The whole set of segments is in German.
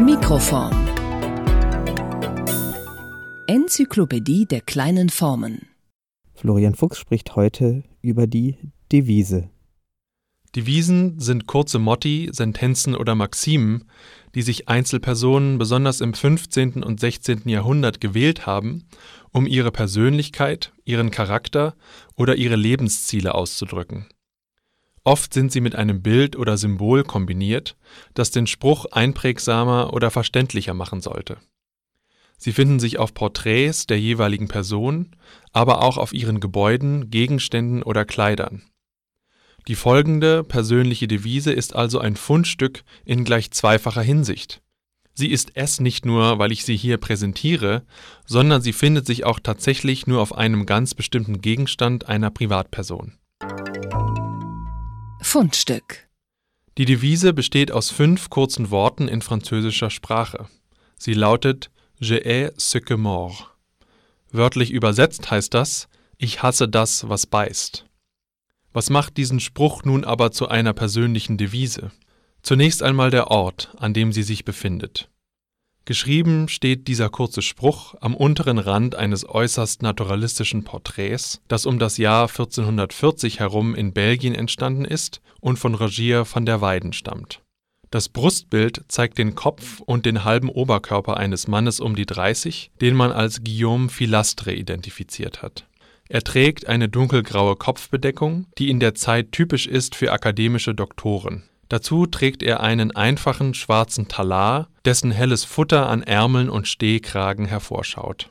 Mikroform. Enzyklopädie der kleinen Formen. Florian Fuchs spricht heute über die Devise. Devisen sind kurze Motti, Sentenzen oder Maximen, die sich Einzelpersonen besonders im 15. und 16. Jahrhundert gewählt haben, um ihre Persönlichkeit, ihren Charakter oder ihre Lebensziele auszudrücken. Oft sind sie mit einem Bild oder Symbol kombiniert, das den Spruch einprägsamer oder verständlicher machen sollte. Sie finden sich auf Porträts der jeweiligen Person, aber auch auf ihren Gebäuden, Gegenständen oder Kleidern. Die folgende persönliche Devise ist also ein Fundstück in gleich zweifacher Hinsicht. Sie ist es nicht nur, weil ich sie hier präsentiere, sondern sie findet sich auch tatsächlich nur auf einem ganz bestimmten Gegenstand einer Privatperson. Fundstück. Die Devise besteht aus 5 kurzen Worten in französischer Sprache. Sie lautet Je hais ce que mord. Wörtlich übersetzt heißt das: Ich hasse das, was beißt. Was macht diesen Spruch nun aber zu einer persönlichen Devise? Zunächst einmal der Ort, an dem sie sich befindet. Geschrieben steht dieser kurze Spruch am unteren Rand eines äußerst naturalistischen Porträts, das um das Jahr 1440 herum in Belgien entstanden ist und von Rogier van der Weyden stammt. Das Brustbild zeigt den Kopf und den halben Oberkörper eines Mannes um die 30, den man als Guillaume Fillastre identifiziert hat. Er trägt eine dunkelgraue Kopfbedeckung, die in der Zeit typisch ist für akademische Doktoren. Dazu trägt er einen einfachen schwarzen Talar, dessen helles Futter an Ärmeln und Stehkragen hervorschaut.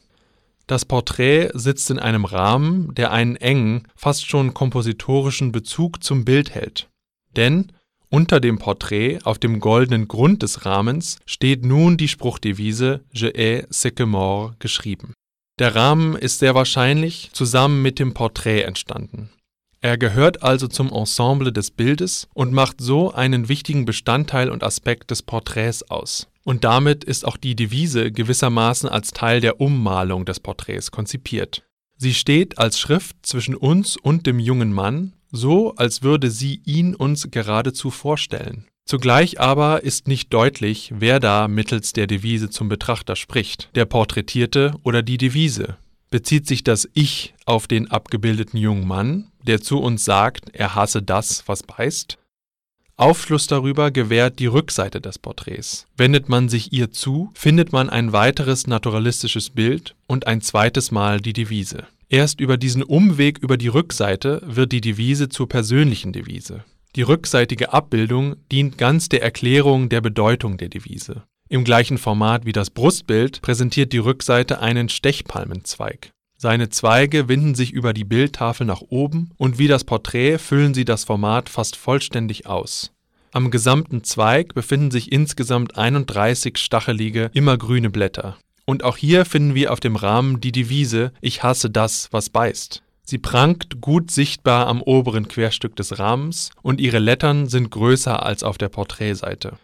Das Porträt sitzt in einem Rahmen, der einen engen, fast schon kompositorischen Bezug zum Bild hält. Denn unter dem Porträt, auf dem goldenen Grund des Rahmens, steht nun die Spruchdevise Je hais ce que mord geschrieben. Der Rahmen ist sehr wahrscheinlich zusammen mit dem Porträt entstanden. Er gehört also zum Ensemble des Bildes und macht so einen wichtigen Bestandteil und Aspekt des Porträts aus. Und damit ist auch die Devise gewissermaßen als Teil der Ummalung des Porträts konzipiert. Sie steht als Schrift zwischen uns und dem jungen Mann, so als würde sie ihn uns geradezu vorstellen. Zugleich aber ist nicht deutlich, wer da mittels der Devise zum Betrachter spricht, der Porträtierte oder die Devise. Bezieht sich das Ich auf den abgebildeten jungen Mann, der zu uns sagt, er hasse das, was beißt? Aufschluss darüber gewährt die Rückseite des Porträts. Wendet man sich ihr zu, findet man ein weiteres naturalistisches Bild und ein zweites Mal die Devise. Erst über diesen Umweg über die Rückseite wird die Devise zur persönlichen Devise. Die rückseitige Abbildung dient ganz der Erklärung der Bedeutung der Devise. Im gleichen Format wie das Brustbild präsentiert die Rückseite einen Stechpalmenzweig. Seine Zweige winden sich über die Bildtafel nach oben und wie das Porträt füllen sie das Format fast vollständig aus. Am gesamten Zweig befinden sich insgesamt 31 stachelige, immergrüne Blätter. Und auch hier finden wir auf dem Rahmen die Devise Ich hasse das, was beißt. Sie prangt gut sichtbar am oberen Querstück des Rahmens und ihre Lettern sind größer als auf der Porträtseite.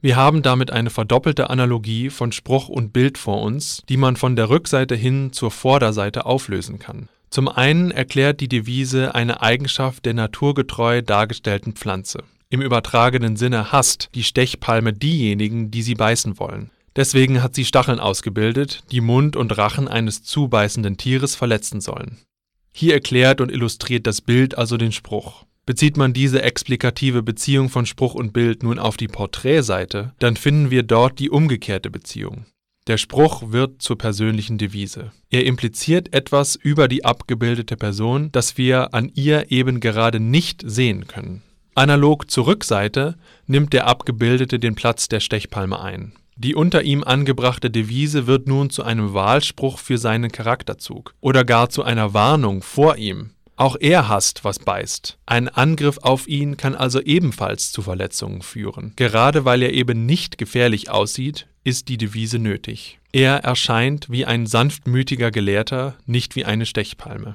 Wir haben damit eine verdoppelte Analogie von Spruch und Bild vor uns, die man von der Rückseite hin zur Vorderseite auflösen kann. Zum einen erklärt die Devise eine Eigenschaft der naturgetreu dargestellten Pflanze. Im übertragenen Sinne hasst die Stechpalme diejenigen, die sie beißen wollen. Deswegen hat sie Stacheln ausgebildet, die Mund und Rachen eines zubeißenden Tieres verletzen sollen. Hier erklärt und illustriert das Bild also den Spruch. Bezieht man diese explikative Beziehung von Spruch und Bild nun auf die Porträtseite, dann finden wir dort die umgekehrte Beziehung. Der Spruch wird zur persönlichen Devise. Er impliziert etwas über die abgebildete Person, das wir an ihr eben gerade nicht sehen können. Analog zur Rückseite nimmt der Abgebildete den Platz der Stechpalme ein. Die unter ihm angebrachte Devise wird nun zu einem Wahlspruch für seinen Charakterzug oder gar zu einer Warnung vor ihm. Auch er hasst, was beißt. Ein Angriff auf ihn kann also ebenfalls zu Verletzungen führen. Gerade weil er eben nicht gefährlich aussieht, ist die Devise nötig. Er erscheint wie ein sanftmütiger Gelehrter, nicht wie eine Stechpalme.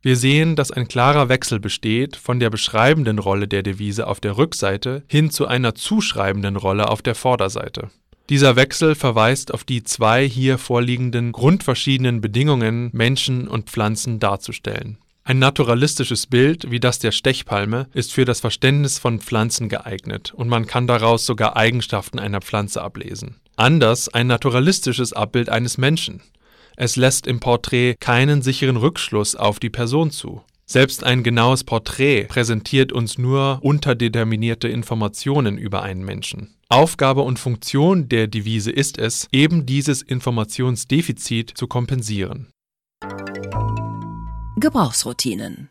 Wir sehen, dass ein klarer Wechsel besteht von der beschreibenden Rolle der Devise auf der Rückseite hin zu einer zuschreibenden Rolle auf der Vorderseite. Dieser Wechsel verweist auf die 2 hier vorliegenden grundverschiedenen Bedingungen, Menschen und Pflanzen darzustellen. Ein naturalistisches Bild wie das der Stechpalme ist für das Verständnis von Pflanzen geeignet und man kann daraus sogar Eigenschaften einer Pflanze ablesen. Anders ein naturalistisches Abbild eines Menschen. Es lässt im Porträt keinen sicheren Rückschluss auf die Person zu. Selbst ein genaues Porträt präsentiert uns nur unterdeterminierte Informationen über einen Menschen. Aufgabe und Funktion der Devise ist es, eben dieses Informationsdefizit zu kompensieren. Gebrauchsroutinen.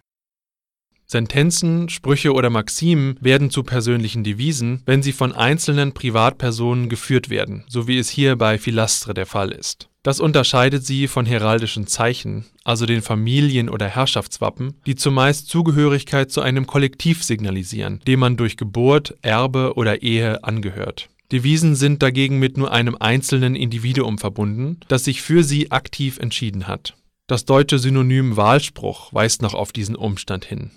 Sentenzen, Sprüche oder Maximen werden zu persönlichen Devisen, wenn sie von einzelnen Privatpersonen geführt werden, so wie es hier bei Fillastre der Fall ist. Das unterscheidet sie von heraldischen Zeichen, also den Familien- oder Herrschaftswappen, die zumeist Zugehörigkeit zu einem Kollektiv signalisieren, dem man durch Geburt, Erbe oder Ehe angehört. Devisen sind dagegen mit nur einem einzelnen Individuum verbunden, das sich für sie aktiv entschieden hat. Das deutsche Synonym Wahlspruch weist noch auf diesen Umstand hin.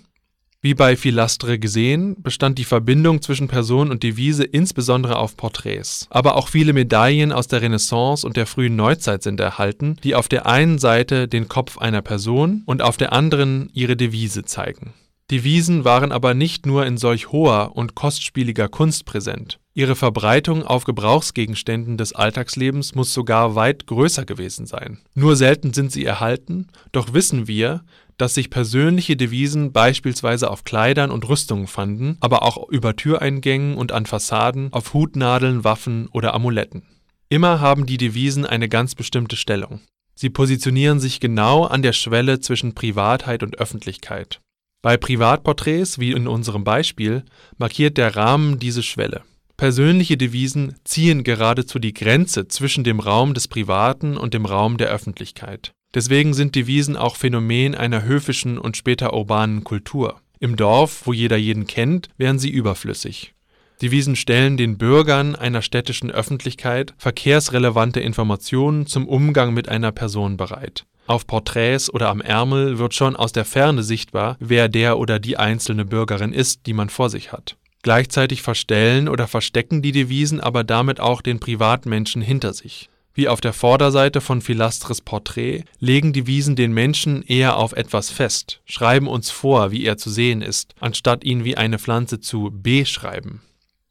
Wie bei Fillastre gesehen, bestand die Verbindung zwischen Person und Devise insbesondere auf Porträts. Aber auch viele Medaillen aus der Renaissance und der frühen Neuzeit sind erhalten, die auf der einen Seite den Kopf einer Person und auf der anderen ihre Devise zeigen. Devisen waren aber nicht nur in solch hoher und kostspieliger Kunst präsent. Ihre Verbreitung auf Gebrauchsgegenständen des Alltagslebens muss sogar weit größer gewesen sein. Nur selten sind sie erhalten, doch wissen wir, dass sich persönliche Devisen beispielsweise auf Kleidern und Rüstungen fanden, aber auch über Türeingängen und an Fassaden, auf Hutnadeln, Waffen oder Amuletten. Immer haben die Devisen eine ganz bestimmte Stellung. Sie positionieren sich genau an der Schwelle zwischen Privatheit und Öffentlichkeit. Bei Privatporträts, wie in unserem Beispiel, markiert der Rahmen diese Schwelle. Persönliche Devisen ziehen geradezu die Grenze zwischen dem Raum des Privaten und dem Raum der Öffentlichkeit. Deswegen sind Devisen auch Phänomen einer höfischen und später urbanen Kultur. Im Dorf, wo jeder jeden kennt, wären sie überflüssig. Devisen stellen den Bürgern einer städtischen Öffentlichkeit verkehrsrelevante Informationen zum Umgang mit einer Person bereit. Auf Porträts oder am Ärmel wird schon aus der Ferne sichtbar, wer der oder die einzelne Bürgerin ist, die man vor sich hat. Gleichzeitig verstellen oder verstecken die Devisen aber damit auch den Privatmenschen hinter sich. Wie auf der Vorderseite von Fillastres Porträt legen Devisen den Menschen eher auf etwas fest, schreiben uns vor, wie er zu sehen ist, anstatt ihn wie eine Pflanze zu beschreiben.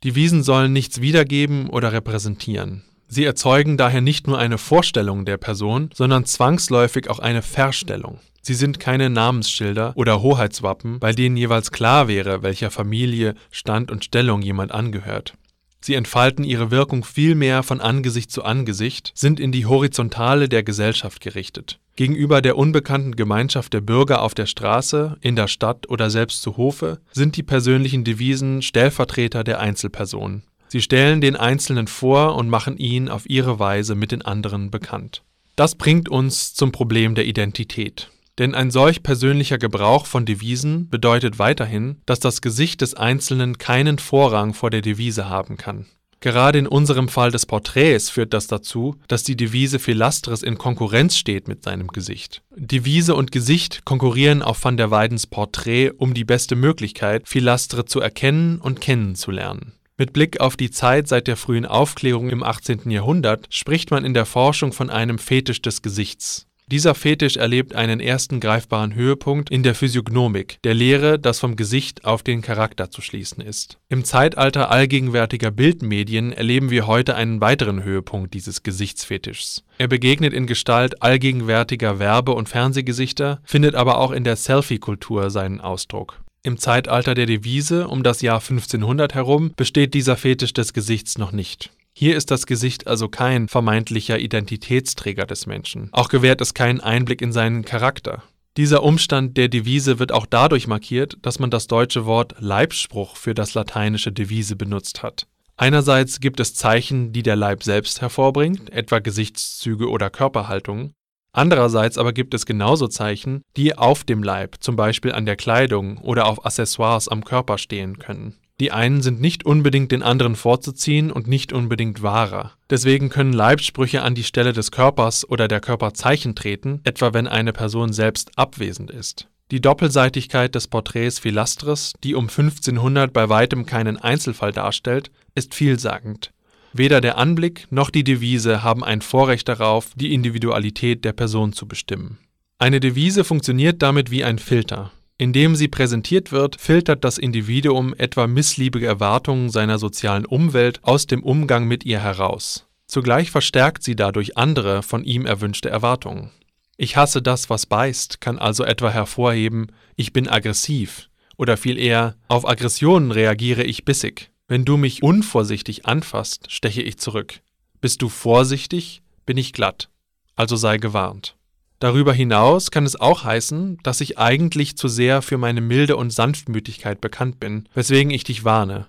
Devisen sollen nichts wiedergeben oder repräsentieren. Sie erzeugen daher nicht nur eine Vorstellung der Person, sondern zwangsläufig auch eine Verstellung. Sie sind keine Namensschilder oder Hoheitswappen, bei denen jeweils klar wäre, welcher Familie, Stand und Stellung jemand angehört. Sie entfalten ihre Wirkung vielmehr von Angesicht zu Angesicht, sind in die Horizontale der Gesellschaft gerichtet. Gegenüber der unbekannten Gemeinschaft der Bürger auf der Straße, in der Stadt oder selbst zu Hofe sind die persönlichen Devisen Stellvertreter der Einzelpersonen. Sie stellen den Einzelnen vor und machen ihn auf ihre Weise mit den anderen bekannt. Das bringt uns zum Problem der Identität. Denn ein solch persönlicher Gebrauch von Devisen bedeutet weiterhin, dass das Gesicht des Einzelnen keinen Vorrang vor der Devise haben kann. Gerade in unserem Fall des Porträts führt das dazu, dass die Devise Fillastres in Konkurrenz steht mit seinem Gesicht. Devise und Gesicht konkurrieren auf van der Weydens Porträt um die beste Möglichkeit, Fillastre zu erkennen und kennenzulernen. Mit Blick auf die Zeit seit der frühen Aufklärung im 18. Jahrhundert spricht man in der Forschung von einem Fetisch des Gesichts. Dieser Fetisch erlebt einen ersten greifbaren Höhepunkt in der Physiognomik, der Lehre, dass vom Gesicht auf den Charakter zu schließen ist. Im Zeitalter allgegenwärtiger Bildmedien erleben wir heute einen weiteren Höhepunkt dieses Gesichtsfetischs. Er begegnet in Gestalt allgegenwärtiger Werbe- und Fernsehgesichter, findet aber auch in der Selfie-Kultur seinen Ausdruck. Im Zeitalter der Devise um das Jahr 1500 herum besteht dieser Fetisch des Gesichts noch nicht. Hier ist das Gesicht also kein vermeintlicher Identitätsträger des Menschen. Auch gewährt es keinen Einblick in seinen Charakter. Dieser Umstand der Devise wird auch dadurch markiert, dass man das deutsche Wort Leibspruch für das lateinische Devise benutzt hat. Einerseits gibt es Zeichen, die der Leib selbst hervorbringt, etwa Gesichtszüge oder Körperhaltungen. Andererseits aber gibt es genauso Zeichen, die auf dem Leib, zum Beispiel an der Kleidung oder auf Accessoires am Körper stehen können. Die einen sind nicht unbedingt den anderen vorzuziehen und nicht unbedingt wahrer. Deswegen können Leibsprüche an die Stelle des Körpers oder der Körperzeichen treten, etwa wenn eine Person selbst abwesend ist. Die Doppelseitigkeit des Porträts Fillastres, die um 1500 bei weitem keinen Einzelfall darstellt, ist vielsagend. Weder der Anblick noch die Devise haben ein Vorrecht darauf, die Individualität der Person zu bestimmen. Eine Devise funktioniert damit wie ein Filter. Indem sie präsentiert wird, filtert das Individuum etwa missliebige Erwartungen seiner sozialen Umwelt aus dem Umgang mit ihr heraus. Zugleich verstärkt sie dadurch andere von ihm erwünschte Erwartungen. Ich hasse das, was beißt, kann also etwa hervorheben, ich bin aggressiv oder viel eher, auf Aggressionen reagiere ich bissig. Wenn du mich unvorsichtig anfasst, steche ich zurück. Bist du vorsichtig, bin ich glatt, also sei gewarnt. Darüber hinaus kann es auch heißen, dass ich eigentlich zu sehr für meine Milde und Sanftmütigkeit bekannt bin, weswegen ich dich warne.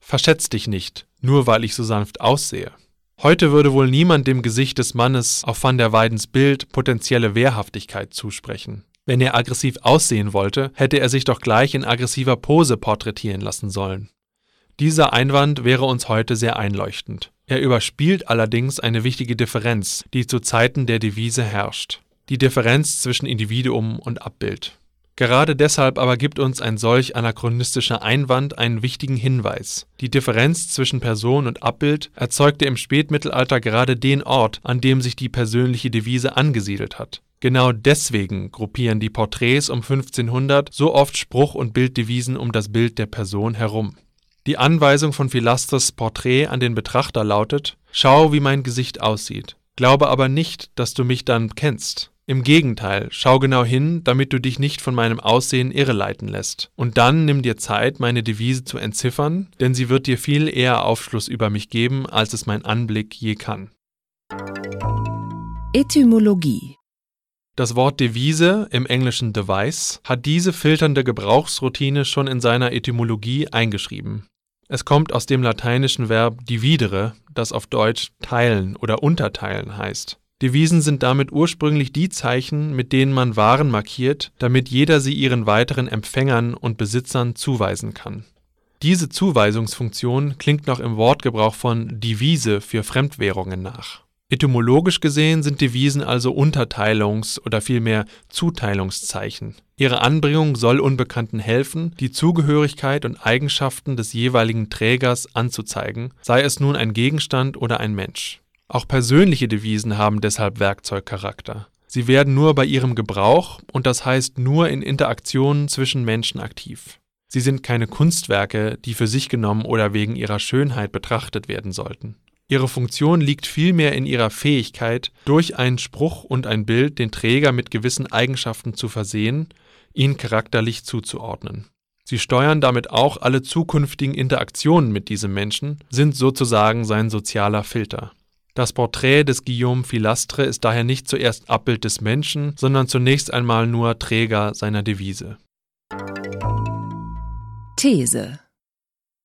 Verschätz dich nicht, nur weil ich so sanft aussehe. Heute würde wohl niemand dem Gesicht des Mannes auf van der Weydens Bild potenzielle Wehrhaftigkeit zusprechen. Wenn er aggressiv aussehen wollte, hätte er sich doch gleich in aggressiver Pose porträtieren lassen sollen. Dieser Einwand wäre uns heute sehr einleuchtend. Er überspielt allerdings eine wichtige Differenz, die zu Zeiten der Devise herrscht. Die Differenz zwischen Individuum und Abbild. Gerade deshalb aber gibt uns ein solch anachronistischer Einwand einen wichtigen Hinweis. Die Differenz zwischen Person und Abbild erzeugte im Spätmittelalter gerade den Ort, an dem sich die persönliche Devise angesiedelt hat. Genau deswegen gruppieren die Porträts um 1500 so oft Spruch- und Bilddevisen um das Bild der Person herum. Die Anweisung von Fillastres Porträt an den Betrachter lautet: Schau, wie mein Gesicht aussieht. Glaube aber nicht, dass du mich dann kennst. Im Gegenteil, schau genau hin, damit du dich nicht von meinem Aussehen irreleiten lässt. Und dann nimm dir Zeit, meine Devise zu entziffern, denn sie wird dir viel eher Aufschluss über mich geben, als es mein Anblick je kann. Etymologie. Das Wort Devise, im Englischen Device, hat diese filternde Gebrauchsroutine schon in seiner Etymologie eingeschrieben. Es kommt aus dem lateinischen Verb dividere, das auf Deutsch teilen oder unterteilen heißt. Devisen sind damit ursprünglich die Zeichen, mit denen man Waren markiert, damit jeder sie ihren weiteren Empfängern und Besitzern zuweisen kann. Diese Zuweisungsfunktion klingt noch im Wortgebrauch von Devise für Fremdwährungen nach. Etymologisch gesehen sind Devisen also Unterteilungs- oder vielmehr Zuteilungszeichen. Ihre Anbringung soll Unbekannten helfen, die Zugehörigkeit und Eigenschaften des jeweiligen Trägers anzuzeigen, sei es nun ein Gegenstand oder ein Mensch. Auch persönliche Devisen haben deshalb Werkzeugcharakter. Sie werden nur bei ihrem Gebrauch, und das heißt nur in Interaktionen zwischen Menschen, aktiv. Sie sind keine Kunstwerke, die für sich genommen oder wegen ihrer Schönheit betrachtet werden sollten. Ihre Funktion liegt vielmehr in ihrer Fähigkeit, durch einen Spruch und ein Bild den Träger mit gewissen Eigenschaften zu versehen, ihn charakterlich zuzuordnen. Sie steuern damit auch alle zukünftigen Interaktionen mit diesem Menschen, sind sozusagen sein sozialer Filter. Das Porträt des Guillaume Fillastre ist daher nicht zuerst Abbild des Menschen, sondern zunächst einmal nur Träger seiner Devise. These.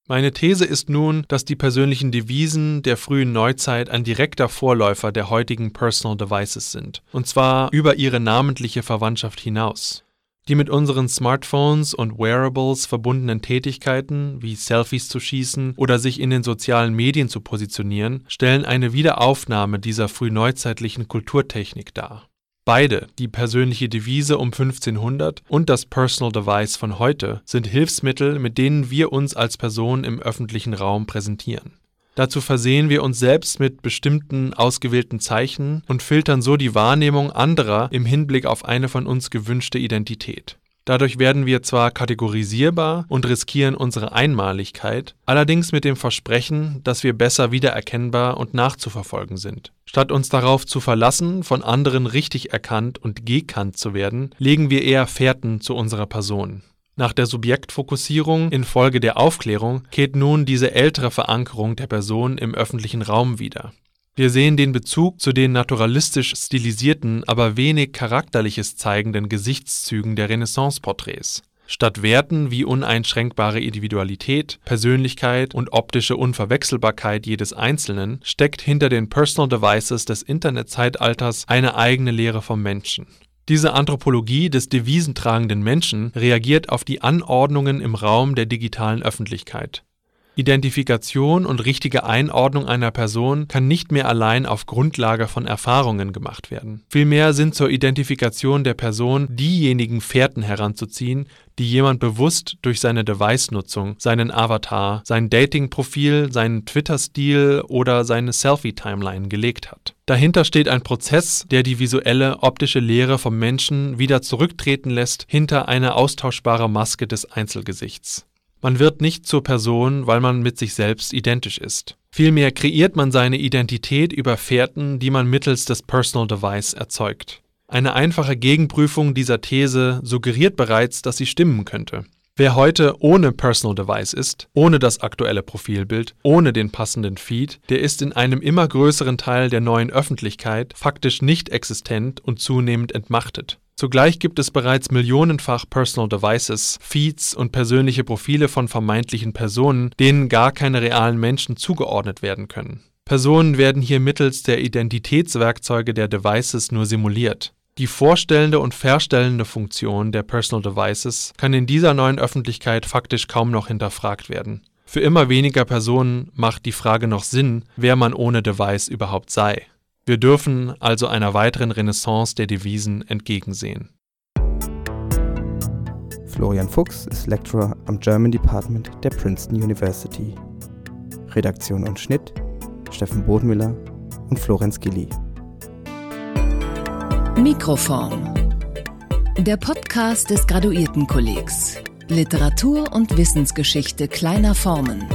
Meine These ist nun, dass die persönlichen Devisen der frühen Neuzeit ein direkter Vorläufer der heutigen Personal Devices sind, und zwar über ihre namentliche Verwandtschaft hinaus. Die mit unseren Smartphones und Wearables verbundenen Tätigkeiten, wie Selfies zu schießen oder sich in den sozialen Medien zu positionieren, stellen eine Wiederaufnahme dieser frühneuzeitlichen Kulturtechnik dar. Beide, die persönliche Devise um 1500 und das Personal Device von heute, sind Hilfsmittel, mit denen wir uns als Personen im öffentlichen Raum präsentieren. Dazu versehen wir uns selbst mit bestimmten ausgewählten Zeichen und filtern so die Wahrnehmung anderer im Hinblick auf eine von uns gewünschte Identität. Dadurch werden wir zwar kategorisierbar und riskieren unsere Einmaligkeit, allerdings mit dem Versprechen, dass wir besser wiedererkennbar und nachzuverfolgen sind. Statt uns darauf zu verlassen, von anderen richtig erkannt und gekannt zu werden, legen wir eher Fährten zu unserer Person. Nach der Subjektfokussierung infolge der Aufklärung kehrt nun diese ältere Verankerung der Person im öffentlichen Raum wieder. Wir sehen den Bezug zu den naturalistisch stilisierten, aber wenig Charakterliches zeigenden Gesichtszügen der Renaissance-Porträts. Statt Werten wie uneinschränkbare Individualität, Persönlichkeit und optische Unverwechselbarkeit jedes Einzelnen steckt hinter den Personal Devices des Internetzeitalters eine eigene Lehre vom Menschen. Diese Anthropologie des devisentragenden Menschen reagiert auf die Anordnungen im Raum der digitalen Öffentlichkeit. Identifikation und richtige Einordnung einer Person kann nicht mehr allein auf Grundlage von Erfahrungen gemacht werden. Vielmehr sind zur Identifikation der Person diejenigen Fährten heranzuziehen, die jemand bewusst durch seine Device-Nutzung, seinen Avatar, sein Dating-Profil, seinen Twitter-Stil oder seine Selfie-Timeline gelegt hat. Dahinter steht ein Prozess, der die visuelle, optische Lehre vom Menschen wieder zurücktreten lässt hinter eine austauschbare Maske des Einzelgesichts. Man wird nicht zur Person, weil man mit sich selbst identisch ist. Vielmehr kreiert man seine Identität über Fährten, die man mittels des Personal Device erzeugt. Eine einfache Gegenprüfung dieser These suggeriert bereits, dass sie stimmen könnte. Wer heute ohne Personal Device ist, ohne das aktuelle Profilbild, ohne den passenden Feed, der ist in einem immer größeren Teil der neuen Öffentlichkeit faktisch nicht existent und zunehmend entmachtet. Zugleich gibt es bereits millionenfach Personal Devices, Feeds und persönliche Profile von vermeintlichen Personen, denen gar keine realen Menschen zugeordnet werden können. Personen werden hier mittels der Identitätswerkzeuge der Devices nur simuliert. Die vorstellende und verstellende Funktion der Personal Devices kann in dieser neuen Öffentlichkeit faktisch kaum noch hinterfragt werden. Für immer weniger Personen macht die Frage noch Sinn, wer man ohne Device überhaupt sei. Wir dürfen also einer weiteren Renaissance der Devisen entgegensehen. Florian Fuchs ist Lecturer am German Department der Princeton University. Redaktion und Schnitt: Steffen Bodenmüller und Florenz Gilly. Mikroform, der Podcast des Graduiertenkollegs. Literatur und Wissensgeschichte kleiner Formen.